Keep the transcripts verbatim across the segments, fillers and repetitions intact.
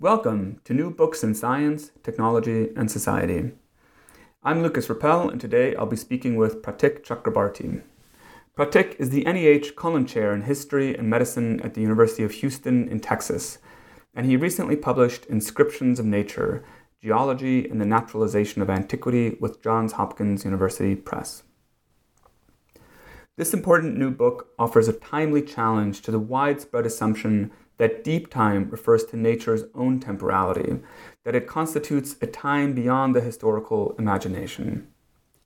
Welcome to New Books in Science, Technology, and Society. I'm Lucas Rappel, and today I'll be speaking with Pratik Chakrabarti. Pratik is the N E H Cullen Chair in History and Medicine at the University of Houston in Texas, and he recently published Inscriptions of Nature, Geology and the Naturalization of Antiquity with Johns Hopkins University Press. This important new book offers a timely challenge to the widespread assumption that deep time refers to nature's own temporality, that it constitutes a time beyond the historical imagination.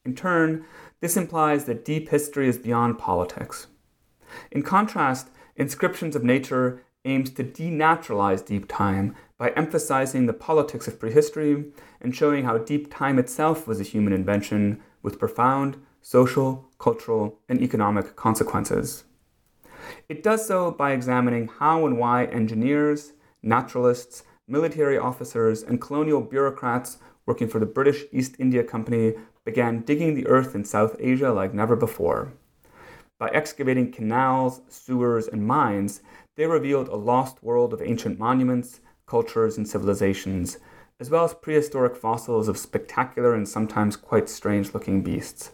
In turn, this implies that deep history is beyond politics. In contrast, Inscriptions of Nature aims to denaturalize deep time by emphasizing the politics of prehistory and showing how deep time itself was a human invention with profound social, cultural, and economic consequences. It does so by examining how and why engineers, naturalists, military officers, and colonial bureaucrats working for the British East India Company began digging the earth in South Asia like never before. By excavating canals, sewers, and mines, they revealed a lost world of ancient monuments, cultures, and civilizations, as well as prehistoric fossils of spectacular and sometimes quite strange-looking beasts.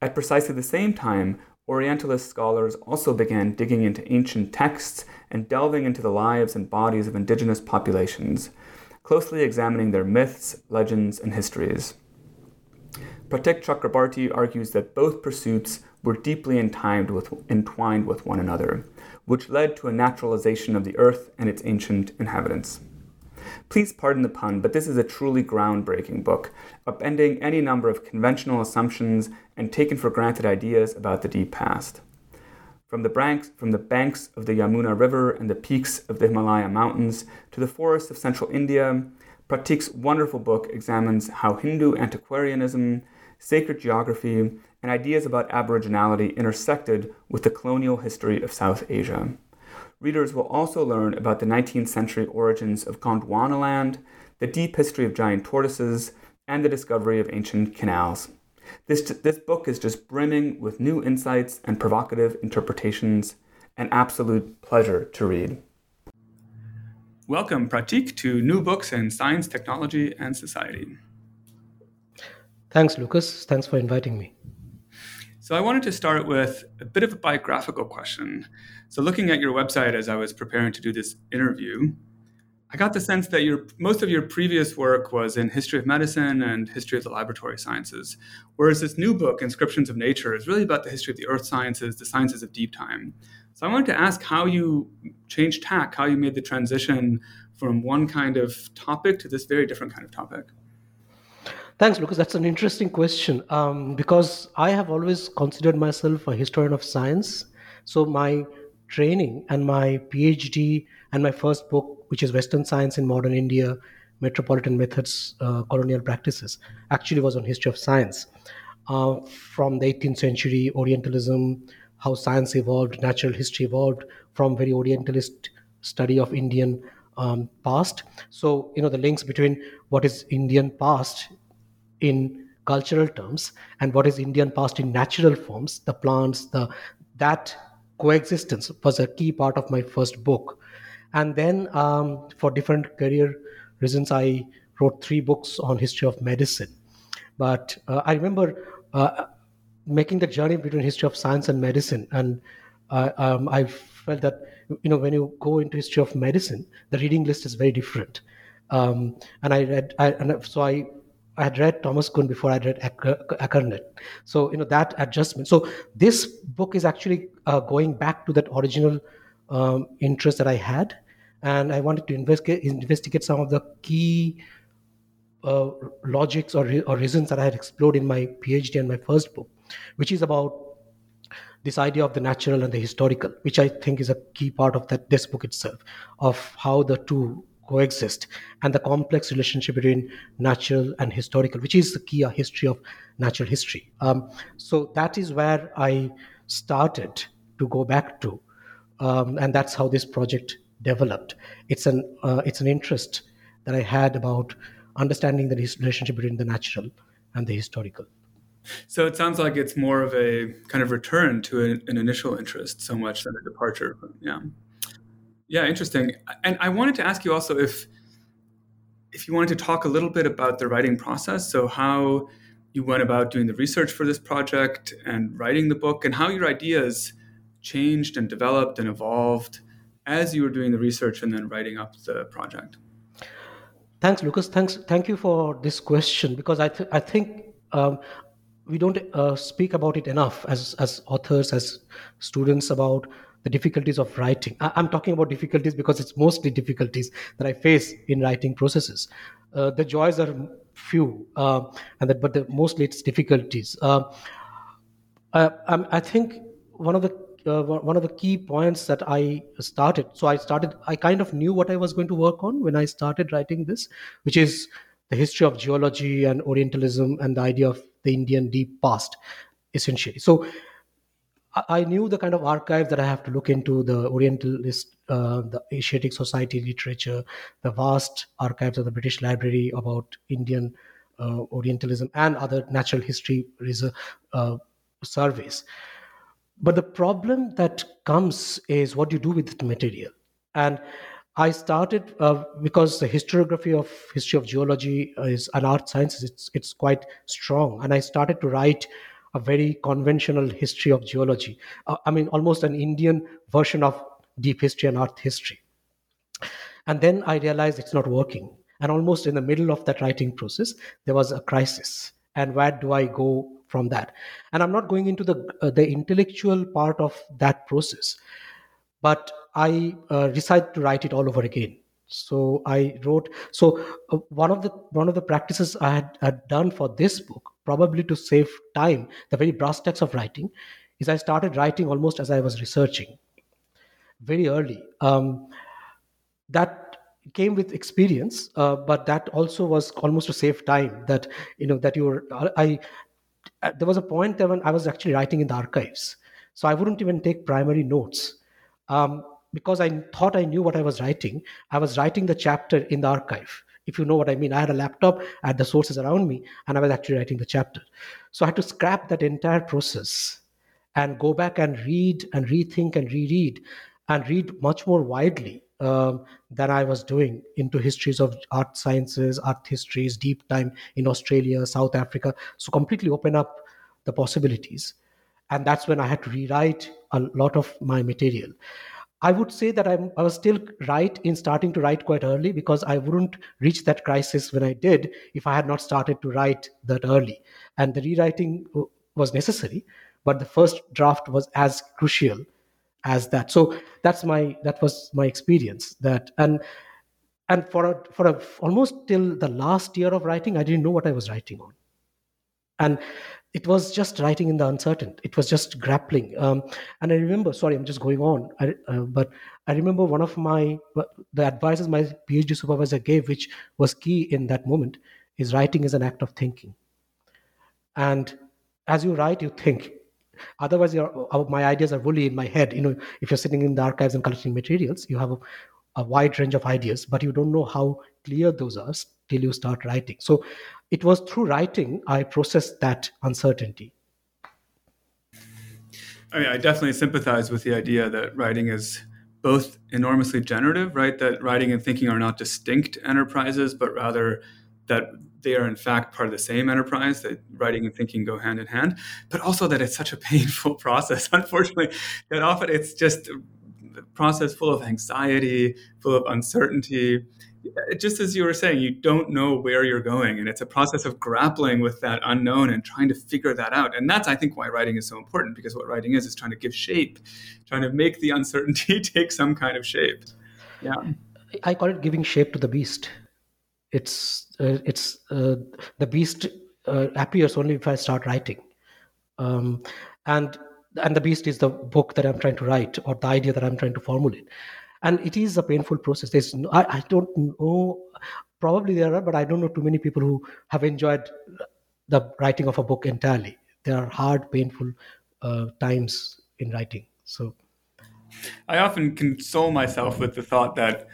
At precisely the same time, Orientalist scholars also began digging into ancient texts and delving into the lives and bodies of indigenous populations, closely examining their myths, legends, and histories. Pratik Chakrabarti argues that both pursuits were deeply entwined with, entwined with one another, which led to a naturalization of the earth and its ancient inhabitants. Please pardon the pun, but this is a truly groundbreaking book, upending any number of conventional assumptions and taken-for-granted ideas about the deep past. From the, banks, from the banks of the Yamuna River and the peaks of the Himalaya Mountains to the forests of central India, Pratik's wonderful book examines how Hindu antiquarianism, sacred geography, and ideas about aboriginality intersected with the colonial history of South Asia. Readers will also learn about the nineteenth century origins of Gondwanaland, the deep history of giant tortoises, and the discovery of ancient canals. This, this book is just brimming with new insights and provocative interpretations, an absolute pleasure to read. Welcome, Pratik, to New Books in Science, Technology, and Society. Thanks, Lucas. Thanks for inviting me. So I wanted to start with a bit of a biographical question. So looking at your website as I was preparing to do this interview, I got the sense that your most of your previous work was in history of medicine and history of the laboratory sciences, whereas this new book, Inscriptions of Nature, is really about the history of the earth sciences, the sciences of deep time. So I wanted to ask how you changed tack, how you made the transition from one kind of topic to this very different kind of topic. Thanks, Lucas. That's an interesting question um, because I have always considered myself a historian of science. So my training and my PhD and my first book, which is Western Science in Modern India, Metropolitan Methods, uh, Colonial Practices, actually was on history of science. Uh, from the eighteenth century, Orientalism, how science evolved, natural history evolved, from very Orientalist study of Indian um, past. So, you know, the links between what is Indian past in cultural terms and what is Indian past in natural forms, the plants, the that coexistence was a key part of my first book. And then um, for different career reasons, I wrote three books on history of medicine. But uh, I remember uh, making the journey between history of science and medicine. And uh, um, I felt that, you know, when you go into history of medicine, the reading list is very different. Um, and I read, I, and so I, I had read Thomas Kuhn before I read Akernet. So, you know, that adjustment. So this book is actually uh, going back to that original um, interest that I had. And I wanted to investigate, investigate some of the key uh, logics or, or reasons that I had explored in my PhD and my first book, which is about this idea of the natural and the historical, which I think is a key part of that this book itself, of how the two coexist and the complex relationship between natural and historical, which is the key history of natural history. Um, so that is where I started to go back to, um, and that's how this project developed. It's an uh, it's an interest that I had about understanding the relationship between the natural and the historical. So it sounds like it's more of a kind of return to an, an initial interest so much than a departure. Yeah. Yeah, interesting. And I wanted to ask you also if if you wanted to talk a little bit about the writing process. So how you went about doing the research for this project and writing the book, and how your ideas changed and developed and evolved as you were doing the research and then writing up the project. Thanks, Lucas. Thanks. Thank you for this question, because I, th- I think... Um, we don't uh, speak about it enough as, as authors, as students, about the difficulties of writing. I, I'm talking about difficulties because it's mostly difficulties that I face in writing processes. Uh, the joys are few, uh, and that, but the, mostly it's difficulties. Uh, I, I think one of the uh, one of the key points that I started. So I started. I kind of knew what I was going to work on when I started writing this, which is the history of geology and Orientalism and the idea of the Indian deep past, essentially. So I knew the kind of archive that I have to look into, the Orientalist, uh, the Asiatic Society literature, the vast archives of the British Library about Indian uh, Orientalism and other natural history reserve, uh, surveys. But the problem that comes is what you do with the material. And I started uh, because the historiography of history of geology is an art science. It's it's quite strong, and I started to write a very conventional history of geology. Uh, I mean, almost an Indian version of deep history and earth history. And then I realized it's not working. And almost in the middle of that writing process, there was a crisis. And where do I go from that? And I'm not going into the uh, the intellectual part of that process, but I uh, decided to write it all over again. So I wrote. So uh, one of the one of the practices I had, had done for this book, probably to save time, the very brass tacks of writing, is I started writing almost as I was researching, very early. Um, that came with experience, uh, but that also was almost to save time. That you know that you were. I, I there was a point there when I was actually writing in the archives, so I wouldn't even take primary notes. Um, because I thought I knew what I was writing. I was writing the chapter in the archive, if you know what I mean. I had a laptop, I had the sources around me, and I was actually writing the chapter. So I had to scrap that entire process and go back and read and rethink and reread and read much more widely um, than I was doing into histories of art sciences, art histories, deep time in Australia, South Africa. So completely open up the possibilities. And that's when I had to rewrite a lot of my material. I would say that I'm, I was still right in starting to write quite early, because I wouldn't reach that crisis when I did if I had not started to write that early. And the rewriting w- was necessary, but the first draft was as crucial as that. So that's my that was my experience. That and and for a, for a, almost till the last year of writing, I didn't know what I was writing on. And it was just writing in the uncertain. It was just grappling. Um, and I remember, sorry, I'm just going on. I, uh, but I remember one of my, the advices my PhD supervisor gave, which was key in that moment, is writing is an act of thinking. And as you write, you think. Otherwise, your, my ideas are fully in my head. You know, if you're sitting in the archives and collecting materials, you have a, a wide range of ideas, but you don't know how clear those are till you start writing. So it was through writing I processed that uncertainty. I mean, I definitely sympathize with the idea that writing is both enormously generative, right? That writing and thinking are not distinct enterprises, but rather that they are in fact part of the same enterprise, that writing and thinking go hand in hand, but also that it's such a painful process, unfortunately, that often it's just a process full of anxiety, full of uncertainty. Just as you were saying, you don't know where you're going, and it's a process of grappling with that unknown and trying to figure that out. And that's, I think, why writing is so important, because what writing is is trying to give shape, trying to make the uncertainty take some kind of shape. Yeah, I call it giving shape to the beast. It's uh, it's uh, the beast uh, appears only if I start writing, um, and and the beast is the book that I'm trying to write or the idea that I'm trying to formulate. And it is a painful process. There's, I, I don't know, probably there are, but I don't know too many people who have enjoyed the writing of a book entirely. There are hard, painful uh, times in writing. So, I often console myself with the thought that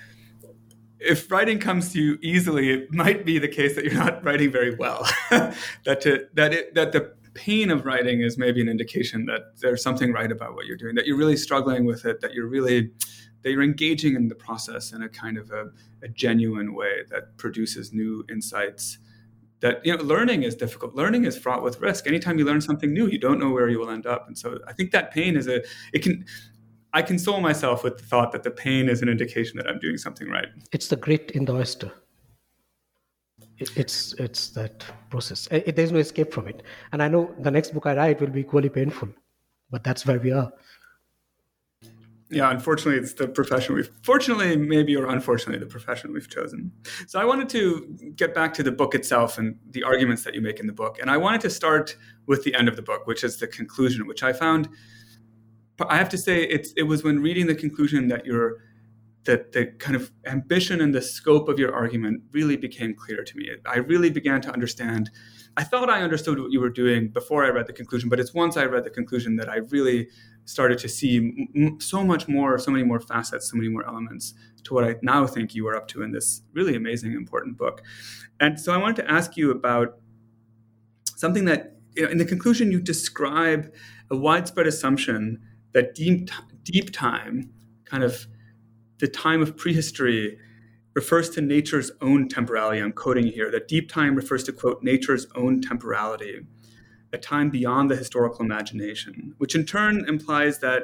if writing comes to you easily, it might be the case that you're not writing very well. that to, that it, that the pain of writing is maybe an indication that there's something right about what you're doing, that you're really struggling with it, that you're really... that you're engaging in the process in a kind of a, a genuine way that produces new insights. That, you know, learning is difficult. Learning is fraught with risk. Anytime you learn something new, you don't know where you will end up. And so I think that pain is a, it can, I console myself with the thought that the pain is an indication that I'm doing something right. It's the grit in the oyster. It's it's that process. It, there's no escape from it. And I know the next book I write will be equally painful, but that's where we are. Yeah, unfortunately, it's the profession we've, fortunately, maybe, or unfortunately, the profession we've chosen. So I wanted to get back to the book itself and the arguments that you make in the book. And I wanted to start with the end of the book, which is the conclusion, which I found, I have to say, it's, it was when reading the conclusion that your, that the kind of ambition and the scope of your argument really became clear to me. I really began to understand. I thought I understood what you were doing before I read the conclusion, but it's once I read the conclusion that I really started to see m- so much more, so many more facets, so many more elements to what I now think you are up to in this really amazing, important book. And so I wanted to ask you about something that, you know, in the conclusion, you describe a widespread assumption that deep, deep time, kind of the time of prehistory, refers to nature's own temporality. I'm quoting here, that deep time refers to, quote, nature's own temporality, a time beyond the historical imagination, which in turn implies that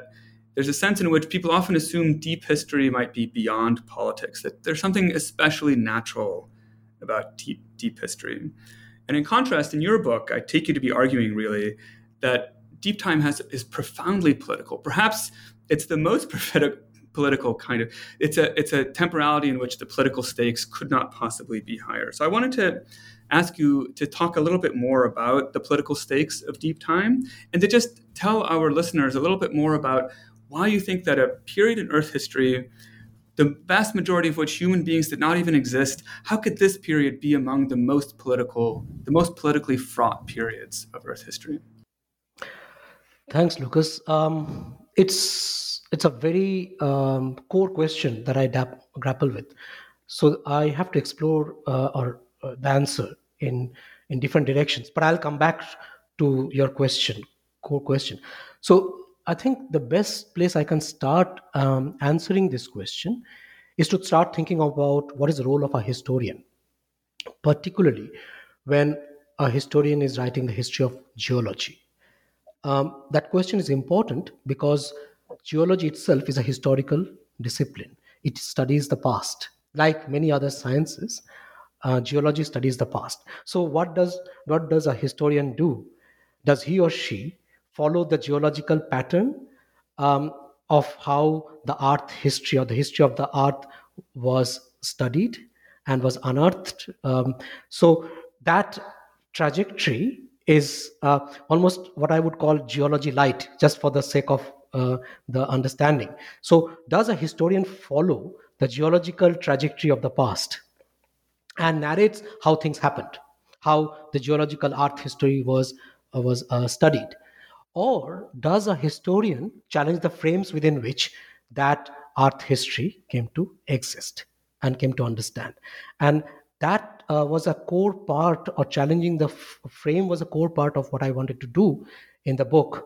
there's a sense in which people often assume deep history might be beyond politics, that there's something especially natural about deep, deep history. And in contrast, in your book, I take you to be arguing, really, that deep time has is profoundly political. Perhaps it's the most prophetic, political kind of, it's a it's a temporality in which the political stakes could not possibly be higher. So I wanted to ask you to talk a little bit more about the political stakes of deep time, and to just tell our listeners a little bit more about why you think that a period in Earth history, the vast majority of which human beings did not even exist, how could this period be among the most political, the most politically fraught periods of Earth history? Thanks, Lucas. Um, it's It's a very um, core question that I dap- grapple with. So I have to explore uh, or uh, the answer in, in different directions. But I'll come back to your question, core question. So I think the best place I can start um, answering this question is to start thinking about what is the role of a historian, particularly when a historian is writing the history of geology. Um, that question is important because geology itself is a historical discipline. It studies the past. Like many other sciences, uh, geology studies the past. So what does what does a historian do? Does he or she follow the geological pattern um, of how the art history or the history of the art was studied and was unearthed? Um, so that trajectory is uh, almost what I would call geology light, just for the sake of Uh, the understanding. So does a historian follow the geological trajectory of the past and narrates how things happened, how the geological art history was, uh, was uh, studied? Or does a historian challenge the frames within which that Earth history came to exist and came to understand. And that uh, was a core part, or challenging the f- frame was a core part of what I wanted to do in the book.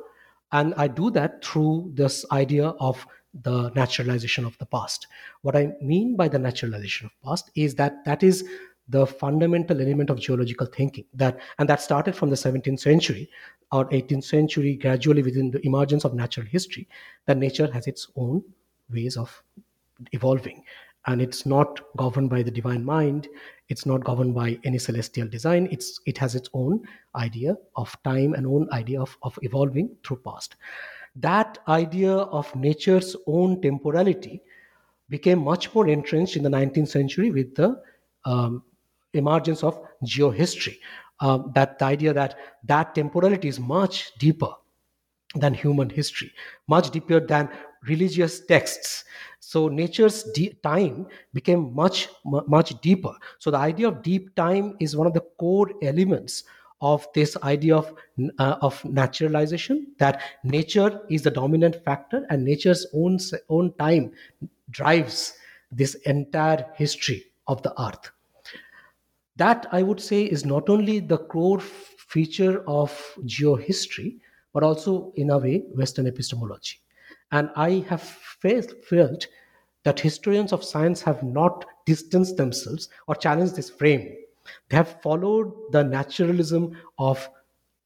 And I do that through this idea of the naturalization of the past. What I mean by the naturalization of past is that that is the fundamental element of geological thinking. That, and that started from the seventeenth century or eighteenth century, gradually within the emergence of natural history, that nature has its own ways of evolving. And it's not governed by the divine mind. It's not governed by any celestial design. It's it has its own idea of time and own idea of, of evolving through past. That idea of nature's own temporality became much more entrenched in the nineteenth century with the um, emergence of geohistory. Um, that the idea that that temporality is much deeper than human history, much deeper than religious texts. So nature's de- time became much, m- much deeper. So the idea of deep time is one of the core elements of this idea of, uh, of naturalization, that nature is the dominant factor and nature's own, own time drives this entire history of the earth. That, I would say, is not only the core feature of geohistory, but also, in a way, Western epistemology. And I have felt that historians of science have not distanced themselves or challenged this frame. They have followed the naturalism of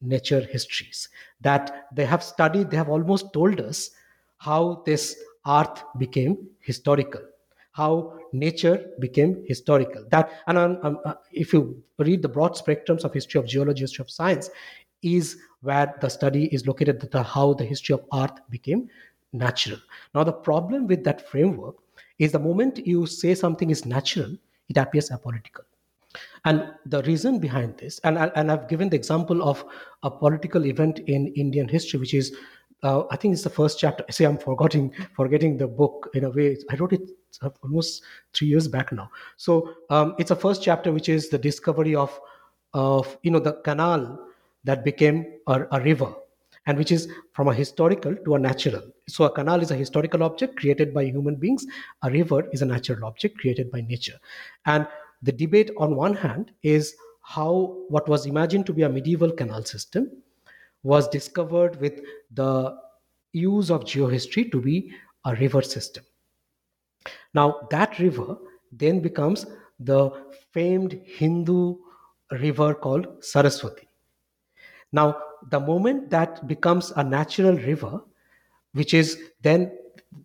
nature histories, that they have studied, they have almost told us how this earth became historical, how nature became historical. That, and I'm, I'm, if you read the broad spectrums of history of geology, history of science, is where the study is located, that how the history of earth became natural. Now, the problem with that framework is the moment you say something is natural, it appears apolitical. And the reason behind this, and, and I've given the example of a political event in Indian history, which is, uh, I think it's the first chapter. See, I'm forgetting, forgetting the book in a way. I wrote it almost three years back now. So um, it's a first chapter, which is the discovery of, of you know, the canal that became a, a river, and which is from a historical to a natural. So a canal is a historical object created by human beings. A river is a natural object created by nature. And the debate on one hand is how what was imagined to be a medieval canal system was discovered with the use of geohistory to be a river system. Now that river then becomes the famed Hindu river called Saraswati. Now, the moment that becomes a natural river, which is then,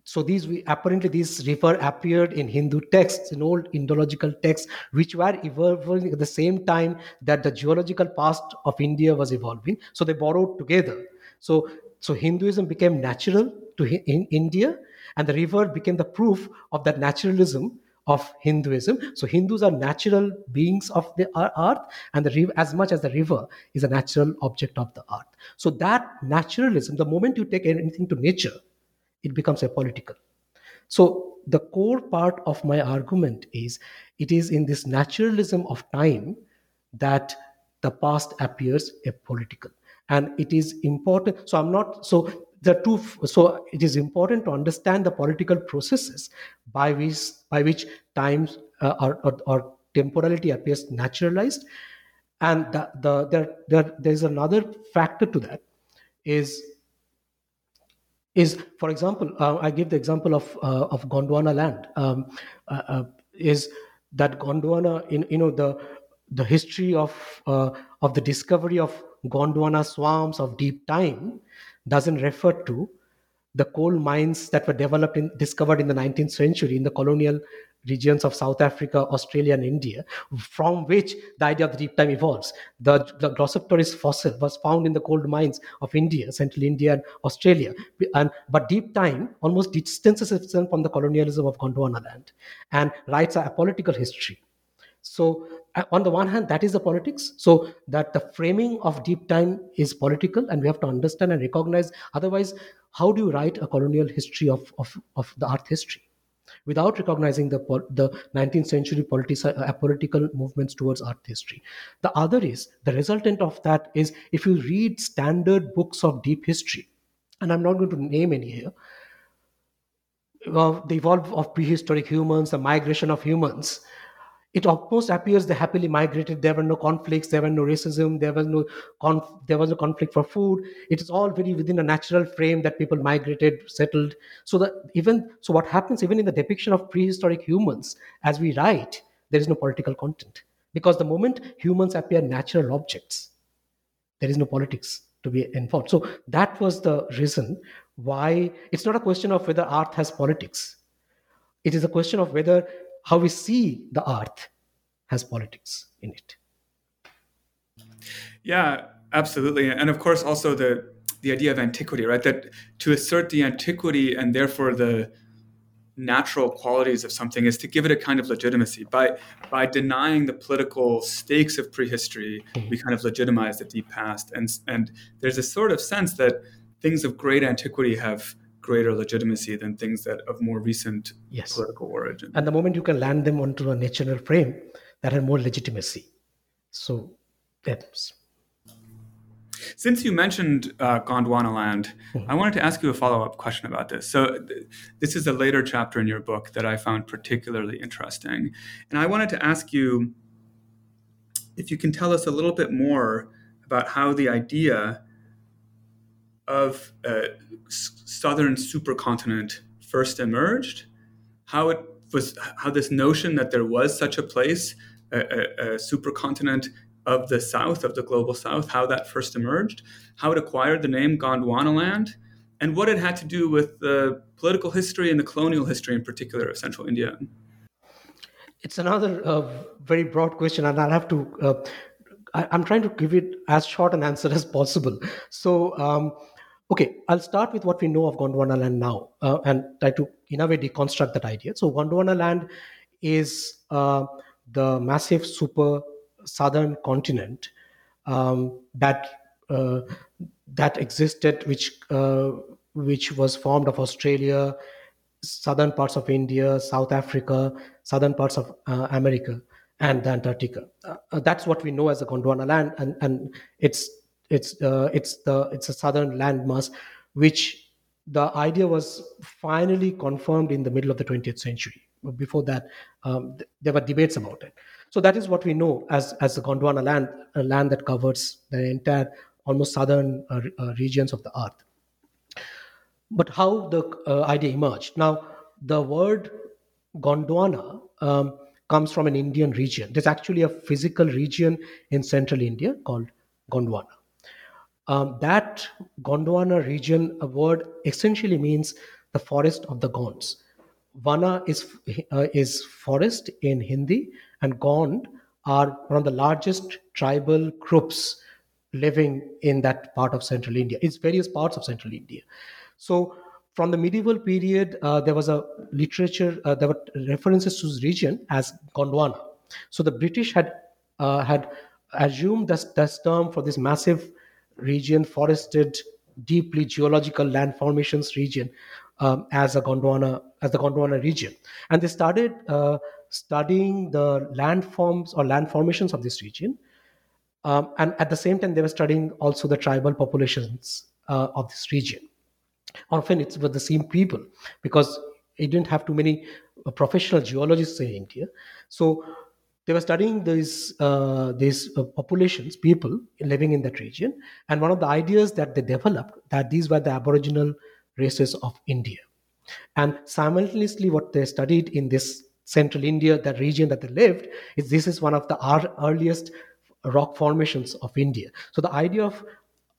so these we, apparently these river appeared in Hindu texts, in old Indological texts, which were evolving at the same time that the geological past of India was evolving. So they borrowed together. So, so Hinduism became natural to in India, and the river became the proof of that naturalism of Hinduism. So Hindus are natural beings of the earth, and the river, as much as the river is a natural object of the earth. So that naturalism, the moment you take anything to nature, it becomes apolitical. So the core part of my argument is, it is in this naturalism of time that the past appears apolitical. And it is important, so I'm not, so The two, so it is important to understand the political processes by which by which time uh, or, or, or temporality appears naturalized, and the, the, there there there is another factor to that. Is is for example, uh, I give the example of uh, of Gondwanaland. Um, uh, uh, is that Gondwana in you know the the history of uh, of the discovery of Gondwana swamps of deep time doesn't refer to the coal mines that were developed in, discovered in the nineteenth century in the colonial regions of South Africa, Australia, and India, from which the idea of the deep time evolves. The, the Glossopteris fossil was found in the coal mines of India, Central India, and Australia. And, but deep time almost distances itself from the colonialism of Gondwanaland and writes a political history. So on the one hand, that is the politics, so that the framing of deep time is political, and we have to understand and recognize. Otherwise, how do you write a colonial history of, of, of the earth history without recognizing the, the nineteenth century politi- uh, political movements towards earth history? The other is, the resultant of that is, if you read standard books of deep history, and I'm not going to name any here, uh, the evolve of prehistoric humans, the migration of humans, it almost appears they happily migrated. There were no conflicts, there were no racism, there was no conf- there was no conflict for food. It is all very within a natural frame that people migrated, settled. So that even so, what happens even in the depiction of prehistoric humans as we write, there is no political content, because the moment humans appear natural objects, there is no politics to be involved. So that was the reason why it's not a question of whether art has politics. It is a question of whether how we see the earth has politics in it. Yeah, absolutely. And of course, also the, the idea of antiquity, right? That to assert the antiquity and therefore the natural qualities of something is to give it a kind of legitimacy. By, by denying the political stakes of prehistory, we kind of legitimize the deep past. And, and there's a sort of sense that things of great antiquity have greater legitimacy than things that of more recent yes. political origin. And the moment you can land them onto a natural frame, that have more legitimacy. So, that's. Since you mentioned uh, Gondwanaland, mm-hmm. I wanted to ask you a follow-up question about this. So, th- this is a later chapter in your book that I found particularly interesting, and I wanted to ask you if you can tell us a little bit more about how the idea of a southern supercontinent first emerged, how it was, how this notion that there was such a place, a, a, a supercontinent of the South, of the global South, how that first emerged, how it acquired the name Gondwanaland, and what it had to do with the political history and the colonial history in particular of Central India. It's another uh, very broad question, and I'll have to, uh, I, I'm trying to give it as short an answer as possible. So, um, Okay, I'll start with what we know of Gondwanaland now uh, and try to, in a way, deconstruct that idea. So Gondwanaland is uh, the massive super southern continent um, that uh, that existed, which uh, which was formed of Australia, southern parts of India, South Africa, southern parts of uh, America, and Antarctica. Uh, that's what we know as the Gondwanaland, and, and it's It's uh, it's the it's a southern landmass, which the idea was finally confirmed in the middle of the twentieth century. Before that, um, th- there were debates about it. So that is what we know as as the Gondwanaland, a land that covers the entire almost southern uh, uh, regions of the earth. But how the uh, idea emerged? Now, the word Gondwana um, comes from an Indian region. There's actually a physical region in central India called Gondwana. Um, that Gondwana region, a word essentially means the forest of the Gonds. Vana is uh, is forest in Hindi, and Gond are one of the largest tribal groups living in that part of central India. It's various parts of central India. So from the medieval period, uh, there was a literature, uh, there were references to this region as Gondwana. So the British had uh, had assumed this, this term for this massive region, forested, deeply geological land formations region, um, as a Gondwana, as the Gondwana region, and they started uh, studying the landforms or land formations of this region, um, and at the same time they were studying also the tribal populations uh, of this region. Often it was the same people because it didn't have too many professional geologists in India, so they were studying these uh, these uh, populations, people living in that region, and one of the ideas that they developed that these were the Aboriginal races of India, and simultaneously what they studied in this central India, that region that they lived, is this is one of the earliest rock formations of India. So the idea of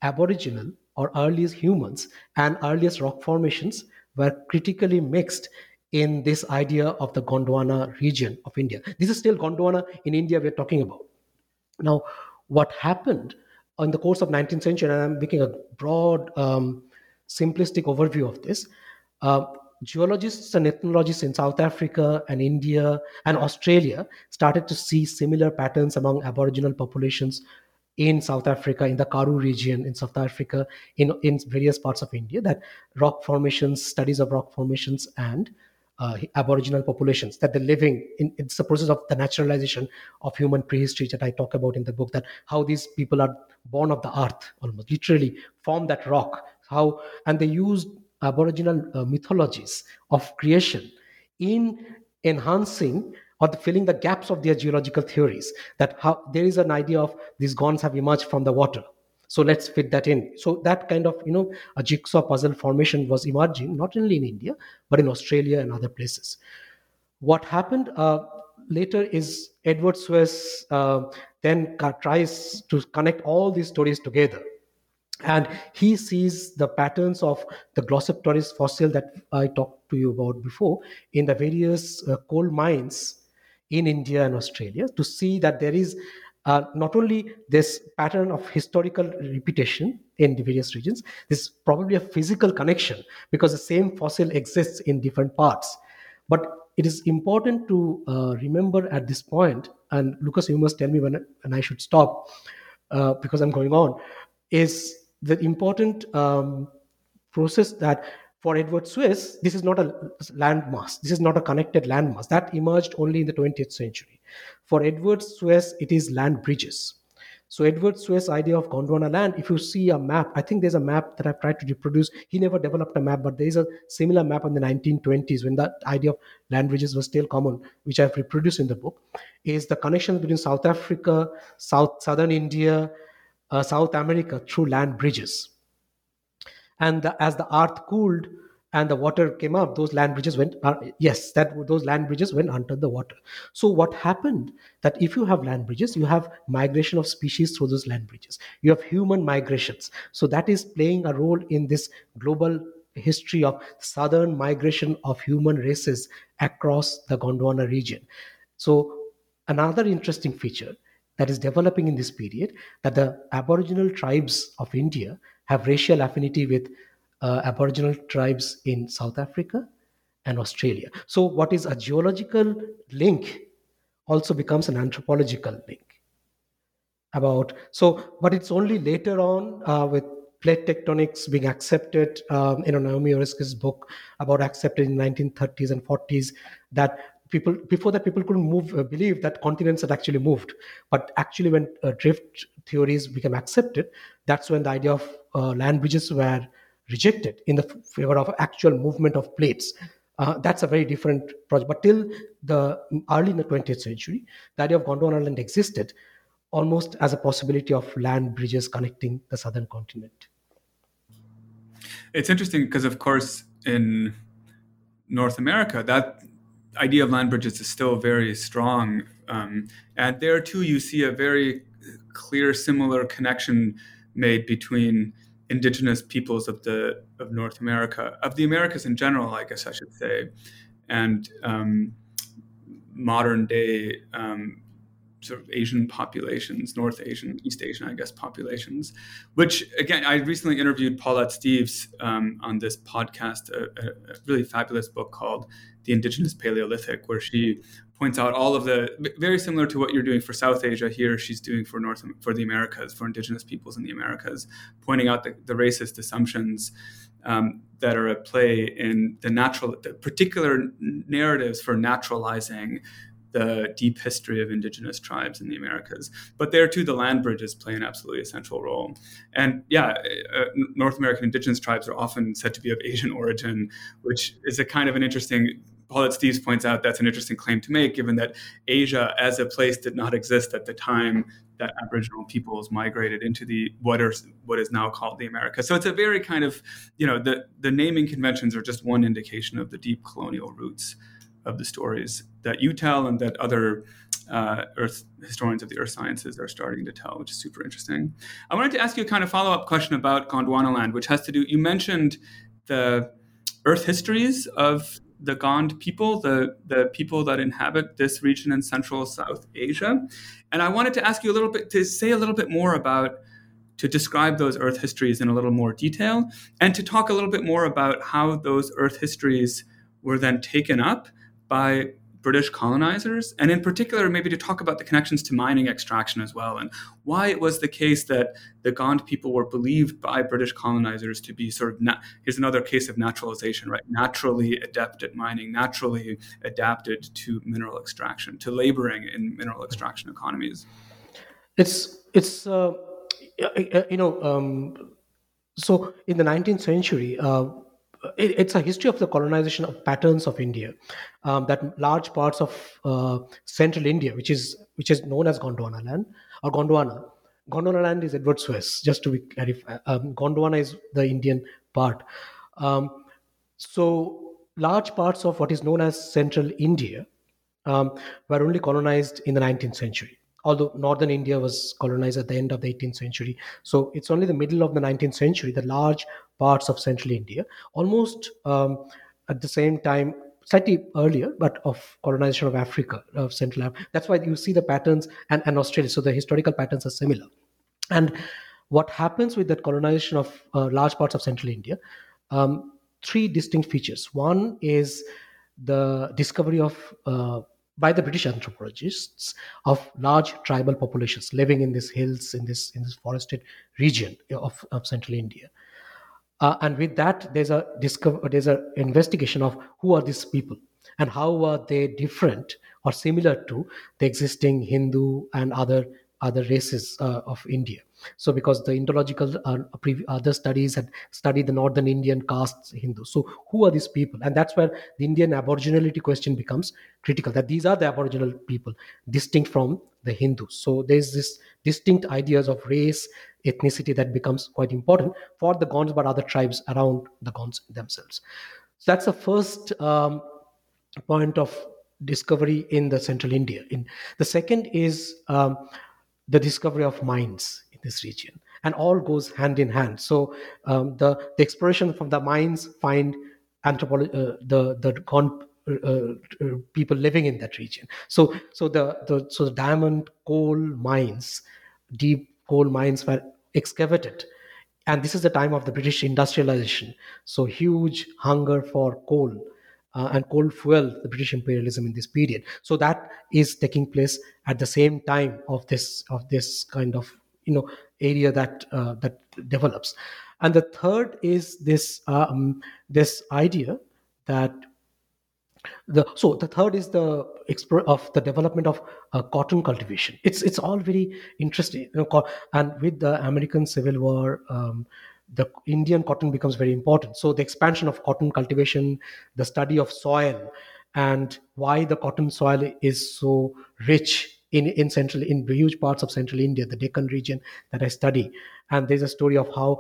Aboriginal or earliest humans and earliest rock formations were critically mixed in this idea of the Gondwana region of India. This is still Gondwana in India we're talking about. Now, what happened in the course of nineteenth century, and I'm making a broad, um, simplistic overview of this, uh, geologists and ethnologists in South Africa and India and Australia started to see similar patterns among Aboriginal populations in South Africa, in the Karoo region, in South Africa, in, in various parts of India, that rock formations, studies of rock formations and Uh, Aboriginal populations, that they're living in. It's the process of the naturalization of human prehistory that I talk about in the book, that how these people are born of the earth, almost literally form that rock, how, and they used Aboriginal uh, mythologies of creation in enhancing or filling the gaps of their geological theories, that how there is an idea of these gods have emerged from the water. So let's fit that in. So that kind of, you know, a jigsaw puzzle formation was emerging, not only in India, but in Australia and other places. What happened uh, later is Edward Suess uh, then tries to connect all these stories together. And he sees the patterns of the Glossopteris fossil that I talked to you about before in the various uh, coal mines in India and Australia, to see that there is uh, not only this pattern of historical repetition in the various regions, there's probably a physical connection because the same fossil exists in different parts. But it is important to uh, remember at this point, and Lucas, you must tell me when and I should stop uh, because I'm going on, is the important um, process that for Edward Suess, this is not a landmass. This is not a connected landmass. That emerged only in the twentieth century. For Edward Suess, it is land bridges. So Edward Suess' idea of Gondwanaland, if you see a map, I think there's a map that I've tried to reproduce. He never developed a map, but there is a similar map in the nineteen twenties when that idea of land bridges was still common, which I've reproduced in the book, is the connection between South Africa, South Southern India, Uh, South America through land bridges. And the, as the earth cooled and the water came up, those land bridges went, uh, yes, that those land bridges went under the water. So what happened that if you have land bridges, you have migration of species through those land bridges. You have human migrations. So that is playing a role in this global history of southern migration of human races across the Gondwana region. So another interesting feature that is developing in this period, that the Aboriginal tribes of India have racial affinity with uh, Aboriginal tribes in South Africa and Australia. So what is a geological link also becomes an anthropological link. About so, but it's only later on uh, with plate tectonics being accepted, um, you know, Naomi Oreskes' book about accepted in nineteen thirties and forties, that people, before that, people couldn't move, uh, believe that continents had actually moved. But actually, when uh, drift theories became accepted, that's when the idea of uh, land bridges were rejected in the favor of actual movement of plates. Uh, that's a very different project. But till the early in the twentieth century, the idea of Gondwanaland existed almost as a possibility of land bridges connecting the southern continent. It's interesting because, of course, in North America, that idea of land bridges is still very strong. Um, and there too, you see a very clear, similar connection made between indigenous peoples of the of North America, of the Americas in general, I guess I should say, and um, modern day um, sort of Asian populations, North Asian, East Asian, I guess, populations, which again, I recently interviewed Paulette Steeves um, on this podcast, a, a really fabulous book called The Indigenous Paleolithic, where she points out all of the, very similar to what you're doing for South Asia here, she's doing for North, for the Americas, for indigenous peoples in the Americas, pointing out the, the racist assumptions um, that are at play in the natural, the particular narratives for naturalizing the deep history of indigenous tribes in the Americas. But there too, the land bridges play an absolutely essential role. And yeah, uh, North American indigenous tribes are often said to be of Asian origin, which is a kind of an interesting, Paulette Steeves points out that's an interesting claim to make, given that Asia as a place did not exist at the time that Aboriginal peoples migrated into the what are what is now called the Americas. So it's a very kind of, you know, the, the naming conventions are just one indication of the deep colonial roots of the stories that you tell and that other uh, earth historians of the earth sciences are starting to tell, which is super interesting. I wanted to ask you a kind of follow-up question about Gondwanaland, which has to do, you mentioned the earth histories of the Gond people, the, the people that inhabit this region in Central South Asia. And I wanted to ask you a little bit, to say a little bit more about, to describe those earth histories in a little more detail, and to talk a little bit more about how those earth histories were then taken up by British colonizers, and in particular, maybe to talk about the connections to mining extraction as well, and why it was the case that the Gond people were believed by British colonizers to be sort of, na- here's another case of naturalization, right? Naturally adept at mining, naturally adapted to mineral extraction, to laboring in mineral extraction economies. It's, it's uh, you know, um, so in the nineteenth century, uh, it, it's a history of the colonization of patterns of India, um, that large parts of uh, central India, which is which is known as Gondwanaland or Gondwana. Gondwanaland is Edward Suess, just to be clarified. Um, Gondwana is the Indian part. Um, so large parts of what is known as central India um, were only colonized in the nineteenth century. Although northern India was colonized at the end of the eighteenth century. So it's only the middle of the nineteenth century, the large parts of central India, almost um, at the same time, slightly earlier, but of colonization of Africa, of Central Africa. That's why you see the patterns and, and Australia. So the historical patterns are similar. And what happens with that colonization of uh, large parts of central India, um, three distinct features. One is the discovery of... Uh, by the British anthropologists, of large tribal populations living in these hills, in this in this forested region of, of central India. Uh, and with that, there's a discover, there's an investigation of who are these people and how are they different or similar to the existing Hindu and other other races uh, of India. So because the Indological uh, other studies had studied the northern Indian castes Hindus. So who are these people? And that's where the Indian aboriginality question becomes critical, that these are the aboriginal people distinct from the Hindus. So there's this distinct ideas of race, ethnicity that becomes quite important for the Gonds but other tribes around the Gonds themselves. So that's the first um, point of discovery in the central India. In the second is um, the discovery of mines in this region, and all goes hand in hand. So um, the, the exploration from the mines find anthropolo- uh, the the con- uh, uh, people living in that region. So so the, the so the diamond coal mines, deep coal mines were excavated, and this is the time of the British industrialization. So huge hunger for coal. Uh, and coal fuel, the British imperialism in this period. So that is taking place at the same time of this of this kind of you know area that uh, that develops. And the third is this um, this idea that the so the third is the exp- of the development of uh, cotton cultivation. It's it's all very interesting. You know, co- and with the American Civil War. Um, The Indian cotton becomes very important. So the expansion of cotton cultivation, the study of soil, and why the cotton soil is so rich in, in central, in huge parts of central India, the Deccan region that I study. And there's a story of how,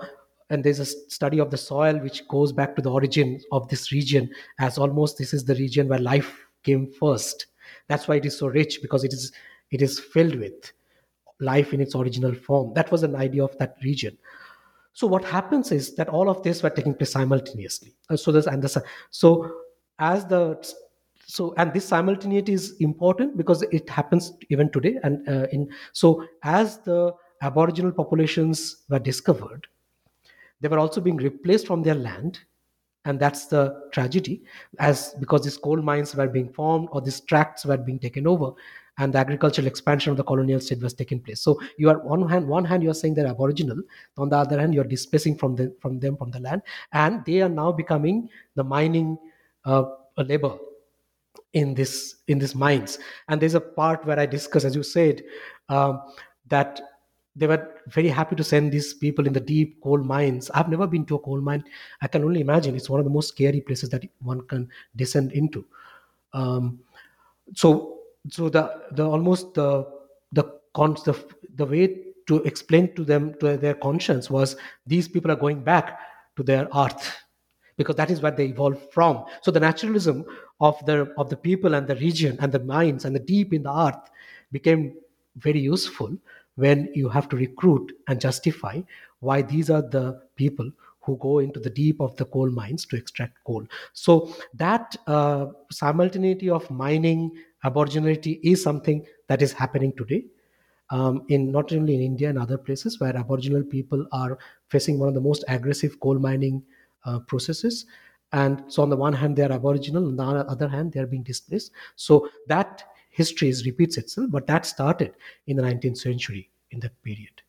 and there's a study of the soil which goes back to the origin of this region, as almost this is the region where life came first. That's why it is so rich, because it is it is filled with life in its original form. That was an idea of that region. So what happens is that all of this were taking place simultaneously. So there's and the, so as the so and this simultaneity is important because it happens even today. And uh, in so as the aboriginal populations were discovered, they were also being replaced from their land, and that's the tragedy, as because these coal mines were being formed or these tracts were being taken over. And the agricultural expansion of the colonial state was taking place. So you are on hand, one hand you are saying they're aboriginal, on the other hand you are displacing from the from them from the land, and they are now becoming the mining uh, labor in this in these mines. And there's a part where I discuss, as you said, um, that they were very happy to send these people in the deep coal mines. I've never been to a coal mine. I can only imagine it's one of the most scary places that one can descend into. Um, so. So the the almost the the cons the, the way to explain to them, to their conscience, was these people are going back to their earth, because that is where they evolved from. So the naturalism of the of the people and the region and the mines and the deep in the earth became very useful when you have to recruit and justify why these are the people who go into the deep of the coal mines to extract coal. So that uh, simultaneity of mining, aboriginality is something that is happening today, um, in not only in India and other places where aboriginal people are facing one of the most aggressive coal mining uh, processes. And so on the one hand, they are aboriginal, on the other hand, they are being displaced. So that history is, repeats itself, but that started in the nineteenth century in that period.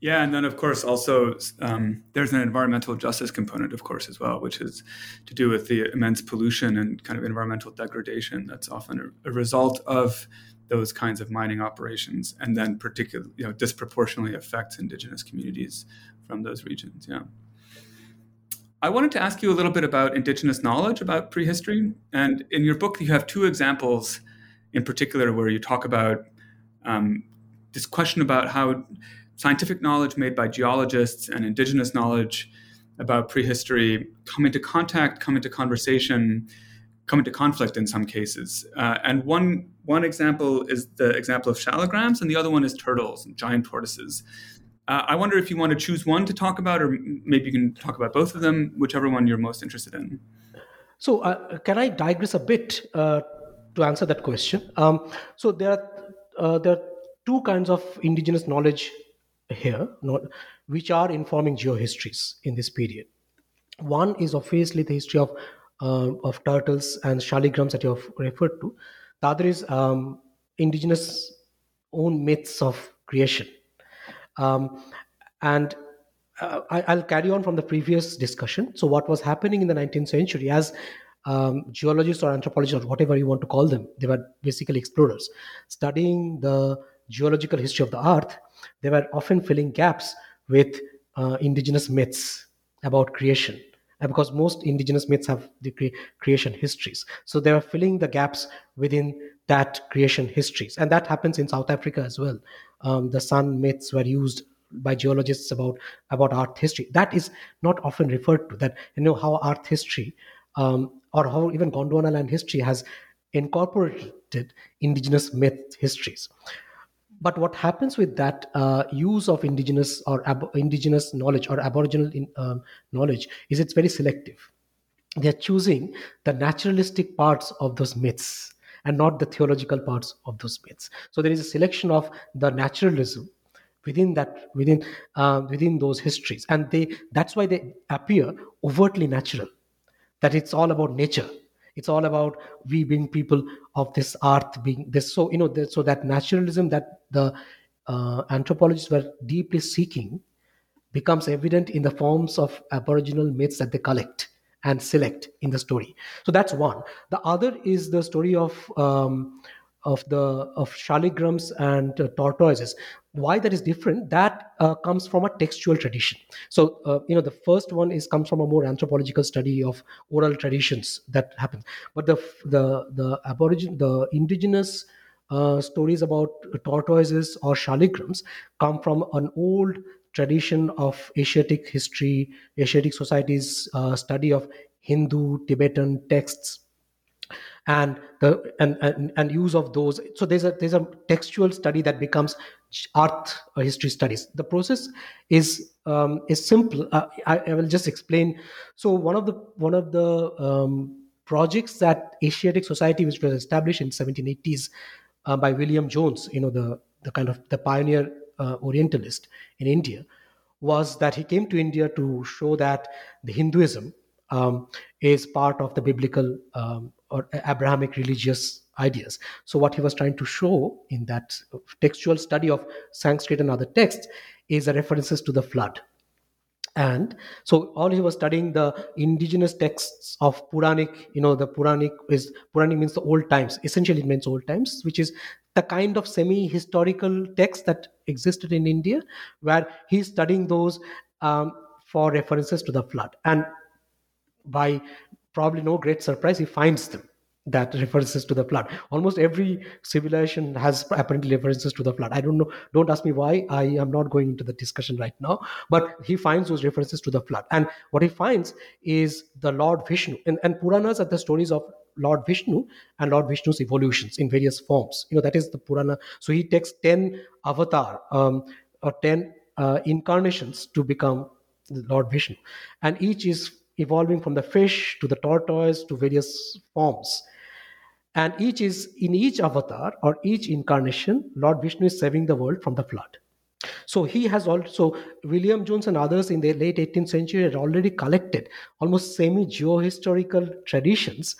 Yeah, and then, of course, also um, there's an environmental justice component, of course, as well, which is to do with the immense pollution and kind of environmental degradation that's often a, a result of those kinds of mining operations, and then particularly, you know, disproportionately affects indigenous communities from those regions. Yeah. I wanted to ask you a little bit about indigenous knowledge about prehistory. And in your book, you have two examples in particular where you talk about um, this question about how scientific knowledge made by geologists and indigenous knowledge about prehistory come into contact, come into conversation, come into conflict in some cases. Uh, and one one example is the example of shallograms, and the other one is turtles and giant tortoises. Uh, I wonder if you want to choose one to talk about, or maybe you can talk about both of them, whichever one you're most interested in. So uh, can I digress a bit uh, to answer that question? Um, so there are uh, there are two kinds of indigenous knowledge here, not, which are informing geohistories in this period. One is obviously the history of Uh, of turtles and shallograms that you have referred to. The other is um, indigenous own myths of creation. Um, and uh, I, I'll carry on from the previous discussion. So what was happening in the nineteenth century as um, geologists or anthropologists or whatever you want to call them, they were basically explorers, studying the geological history of the earth. They were often filling gaps with uh, indigenous myths about creation, because most indigenous myths have the cre- creation histories. So they are filling the gaps within that creation histories. And that happens in South Africa as well. Um, the sun myths were used by geologists about, about earth history. That is not often referred to, that, you know, how earth history um, or how even Gondwanaland history has incorporated indigenous myth histories. But what happens with that uh, use of indigenous or ab- indigenous knowledge or aboriginal in, um, knowledge is it's very selective. They're choosing the naturalistic parts of those myths and not the theological parts of those myths. So there is a selection of the naturalism within that within uh, within those histories, and they that's why they appear overtly natural. That it's all about nature. It's all about we being people of this earth, being this. So, you know, the, so that naturalism that the uh, anthropologists were deeply seeking becomes evident in the forms of aboriginal myths that they collect and select in the story. So that's one. The other is the story of um, of the of shallograms and uh, tortoises. Why that is different? That uh, comes from a textual tradition. So uh, you know the first one is comes from a more anthropological study of oral traditions that happens. But the the the aborigin the indigenous uh, stories about tortoises or shallograms come from an old tradition of Asiatic history, Asiatic Society's uh, study of Hindu Tibetan texts. And the and, and and use of those. So there's a there's a textual study that becomes earth history studies. The process is um, is simple. Uh, I, I will just explain. So one of the one of the um, projects that Asiatic Society, which was established in seventeen eighties uh, by William Jones, you know the the kind of the pioneer uh, Orientalist in India, was that he came to India to show that the Hinduism um, is part of the biblical Um, or Abrahamic religious ideas. So what he was trying to show in that textual study of Sanskrit and other texts is the references to the flood. And so all he was studying the indigenous texts of Puranic, you know, the Puranic is, Puranic means the old times, essentially it means old times, which is the kind of semi-historical text that existed in India, where he's studying those um, for references to the flood. And by probably no great surprise, he finds them, that references to the flood. Almost every civilization has apparently references to the flood. I don't know, don't ask me why, I am not going into the discussion right now, but he finds those references to the flood. And what he finds is the Lord Vishnu, and, and Puranas are the stories of Lord Vishnu and Lord Vishnu's evolutions in various forms. You know, that is the Purana. So he takes ten avatar, um, or ten uh, incarnations to become Lord Vishnu. And each is evolving from the fish to the tortoise to various forms. And each is, in each avatar or each incarnation, Lord Vishnu is saving the world from the flood. So he has also, William Jones and others in the late eighteenth century had already collected almost semi-geohistorical traditions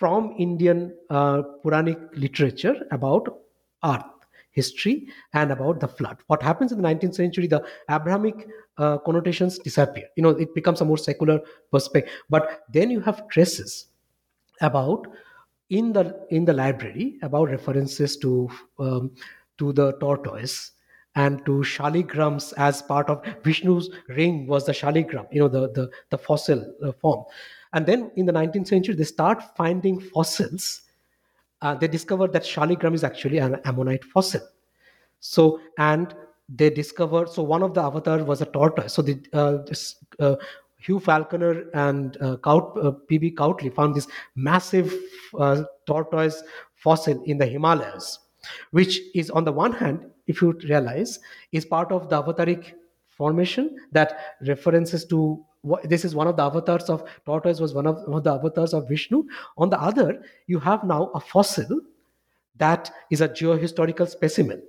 from Indian uh, Puranic literature about earth history and about the flood. What happens in the nineteenth century, the Abrahamic uh, connotations disappear. You know, it becomes a more secular perspective. But then you have traces about in the in the library about references to um, to the tortoise and to shaligrams as part of Vishnu's ring was the shaligram, you know, the, the, the fossil form. And then in the nineteenth century, they start finding fossils. Uh, they discover that shaligram is actually an ammonite fossil. So, and they discover, so one of the avatars was a tortoise. So the uh, this, uh, Hugh Falconer and uh, Kaut, uh, P B Kautley found this massive uh, tortoise fossil in the Himalayas, which is on the one hand, if you realize, is part of the avataric formation that references to, this is one of the avatars of tortoise was one of, one of the avatars of Vishnu. On the other, you have now a fossil that is a geohistorical specimen.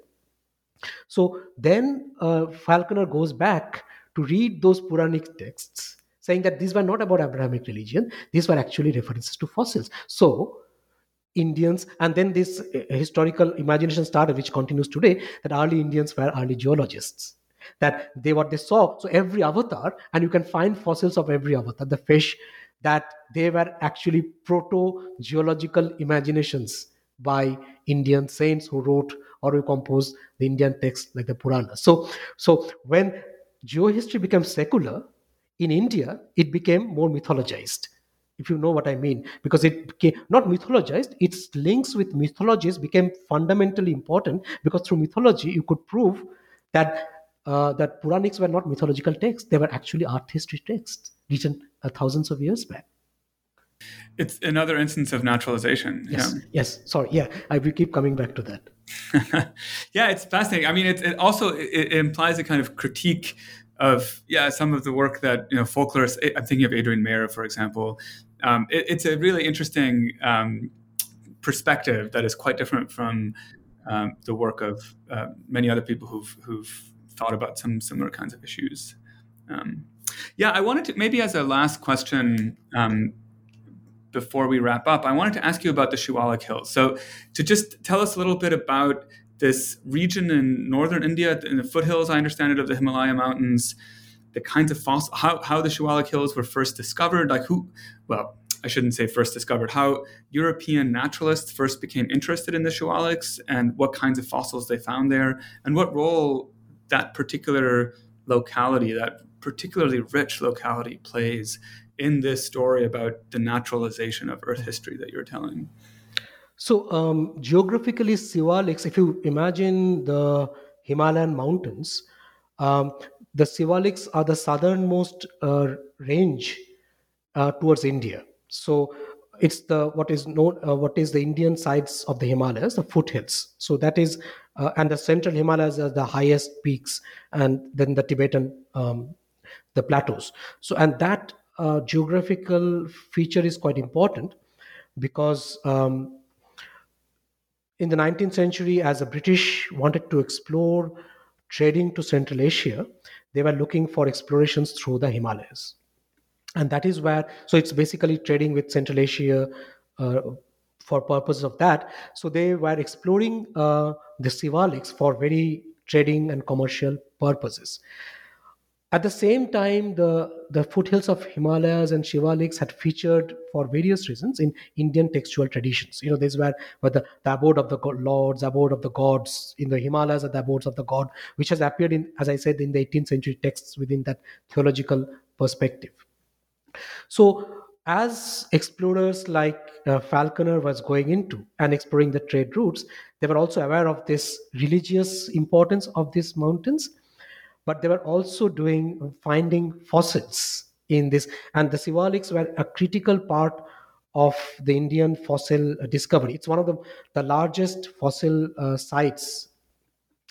So then uh, Falconer goes back to read those Puranic texts, saying that these were not about Abrahamic religion. These were actually references to fossils. So Indians, and then this historical imagination started, which continues today, that early Indians were early geologists. That they what they saw, so every avatar, and you can find fossils of every avatar, the fish, that they were actually proto-geological imaginations by Indian saints who wrote or who composed the Indian texts like the Purana. So, so when geohistory became secular, in India, it became more mythologized, if you know what I mean, because it became not mythologized, its links with mythologies became fundamentally important, because through mythology, you could prove that Uh, that Puranics were not mythological texts. They were actually art history texts written uh, thousands of years back. It's another instance of naturalization. Yes, yeah. yes. Sorry, yeah. I will keep coming back to that. Yeah, it's fascinating. I mean, it, it also it, it implies a kind of critique of, yeah, some of the work that, you know, folklorists, I'm thinking of Adrian Mayer, for example. Um, it, it's a really interesting um, perspective that is quite different from um, the work of uh, many other people who've, who've thought about some similar kinds of issues. Um, yeah, I wanted to, maybe as a last question, um, before we wrap up, I wanted to ask you about the Shivalik Hills. So to just tell us a little bit about this region in northern India, in the foothills, I understand it, of the Himalaya Mountains, the kinds of fossils, how, how the Shivalik Hills were first discovered, like who, well, I shouldn't say first discovered, how European naturalists first became interested in the Shivaliks and what kinds of fossils they found there and what role that particular locality, that particularly rich locality plays in this story about the naturalization of Earth history that you're telling. So um, geographically, Shivaliks, if you imagine the Himalayan mountains, um, the Shivaliks are the southernmost uh, range uh, towards India. So it's the what is known, uh, what is the Indian sides of the Himalayas, the foothills. So that is, uh, and the central Himalayas are the highest peaks, and then the Tibetan, um, the plateaus. So, and that uh, geographical feature is quite important because um, in the nineteenth century, as the British wanted to explore trading to Central Asia, they were looking for explorations through the Himalayas. And that is where, so it's basically trading with Central Asia uh, for purposes of that. So they were exploring uh, the Shivaliks for very trading and commercial purposes. At the same time, the, the foothills of Himalayas and Shivaliks had featured for various reasons in Indian textual traditions. You know, these were, were the, the abode of the god, lords, abode of the gods. In the Himalayas are the abodes of the god, which has appeared in, as I said, in the eighteenth century texts within that theological perspective. So as explorers like uh, Falconer was going into and exploring the trade routes, they were also aware of this religious importance of these mountains, but they were also doing finding fossils in this. And the Shivaliks were a critical part of the Indian fossil discovery. It's one of the, the largest fossil uh, sites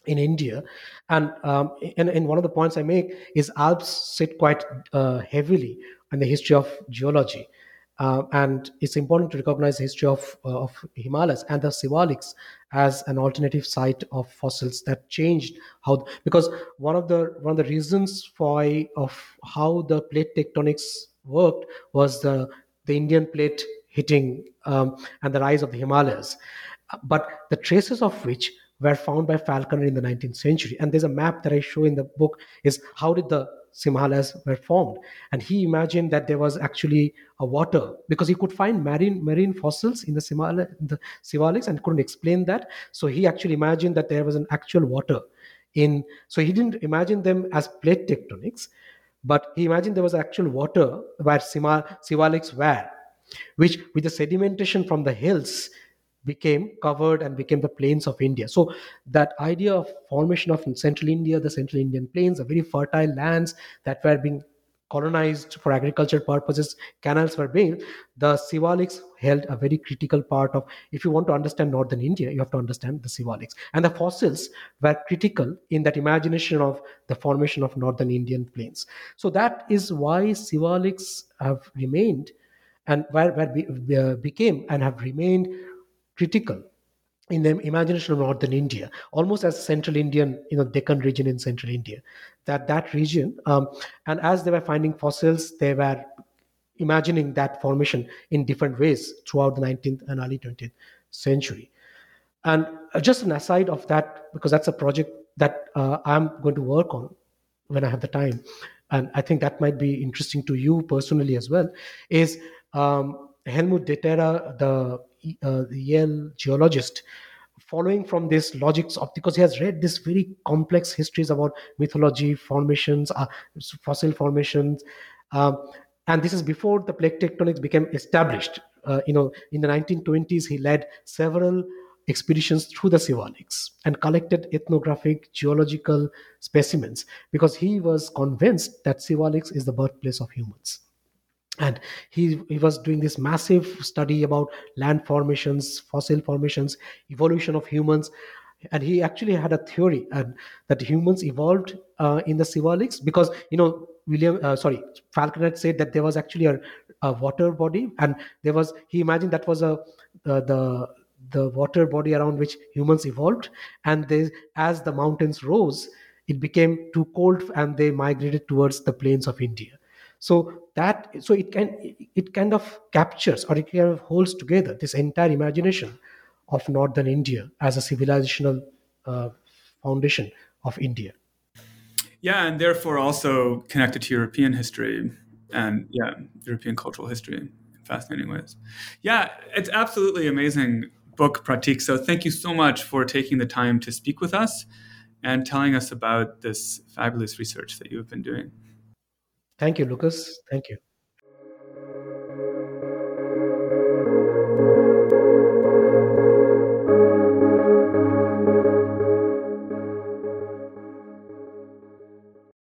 in India. And, um, and, and one of the points I make is Alps sit quite uh, heavily and the history of geology. Uh, and it's important to recognize the history of, uh, of Himalayas and the Shivaliks as an alternative site of fossils that changed how, because one of the one of the reasons for of how the plate tectonics worked was the, the Indian plate hitting um, and the rise of the Himalayas. But the traces of which were found by Falconer in the nineteenth century. And there's a map that I show in the book is how did the Himalayas were formed, and he imagined that there was actually a water because he could find marine marine fossils in the, Shivali, the Shivaliks and couldn't explain that. So he actually imagined that there was an actual water in, so he didn't imagine them as plate tectonics, but he imagined there was actual water where Shivaliks were, which with the sedimentation from the hills became covered and became the plains of India. So that idea of formation of central India, the central Indian plains, the very fertile lands that were being colonized for agricultural purposes, canals were built, the Shivaliks held a very critical part of, if you want to understand northern India, you have to understand the Shivaliks. And the fossils were critical in that imagination of the formation of northern Indian plains. So that is why Shivaliks have remained and where, where be, uh, became and have remained critical in the imagination of northern India, almost as central Indian, you know, Deccan region in central India, that that region, um, and as they were finding fossils, they were imagining that formation in different ways throughout the nineteenth and early twentieth century. And just an aside of that, because that's a project that uh, I'm going to work on when I have the time, and I think that might be interesting to you personally as well, is um, Helmut de Terra, the Uh, the Yale geologist, following from this logics of, because he has read this very complex histories about mythology, formations, uh, fossil formations, um, and this is before the plate tectonics became established. Uh, you know, in the nineteen twenties, he led several expeditions through the Shivaliks and collected ethnographic, geological specimens because he was convinced that Shivaliks is the birthplace of humans. And he, he was doing this massive study about land formations, fossil formations, evolution of humans. And he actually had a theory and that humans evolved uh, in the Shivaliks because, you know, William, uh, sorry, Falconer said that there was actually a, a water body, and there was, he imagined that was a uh, the the water body around which humans evolved. And they, as the mountains rose, it became too cold and they migrated towards the plains of India. So that so it can it kind of captures or it kind of holds together this entire imagination of northern India as a civilizational uh, foundation of India. Yeah, and therefore also connected to European history and yeah, European cultural history in fascinating ways. Yeah, it's absolutely amazing book, Pratik. So thank you so much for taking the time to speak with us and telling us about this fabulous research that you have been doing. Thank you, Lucas. Thank you.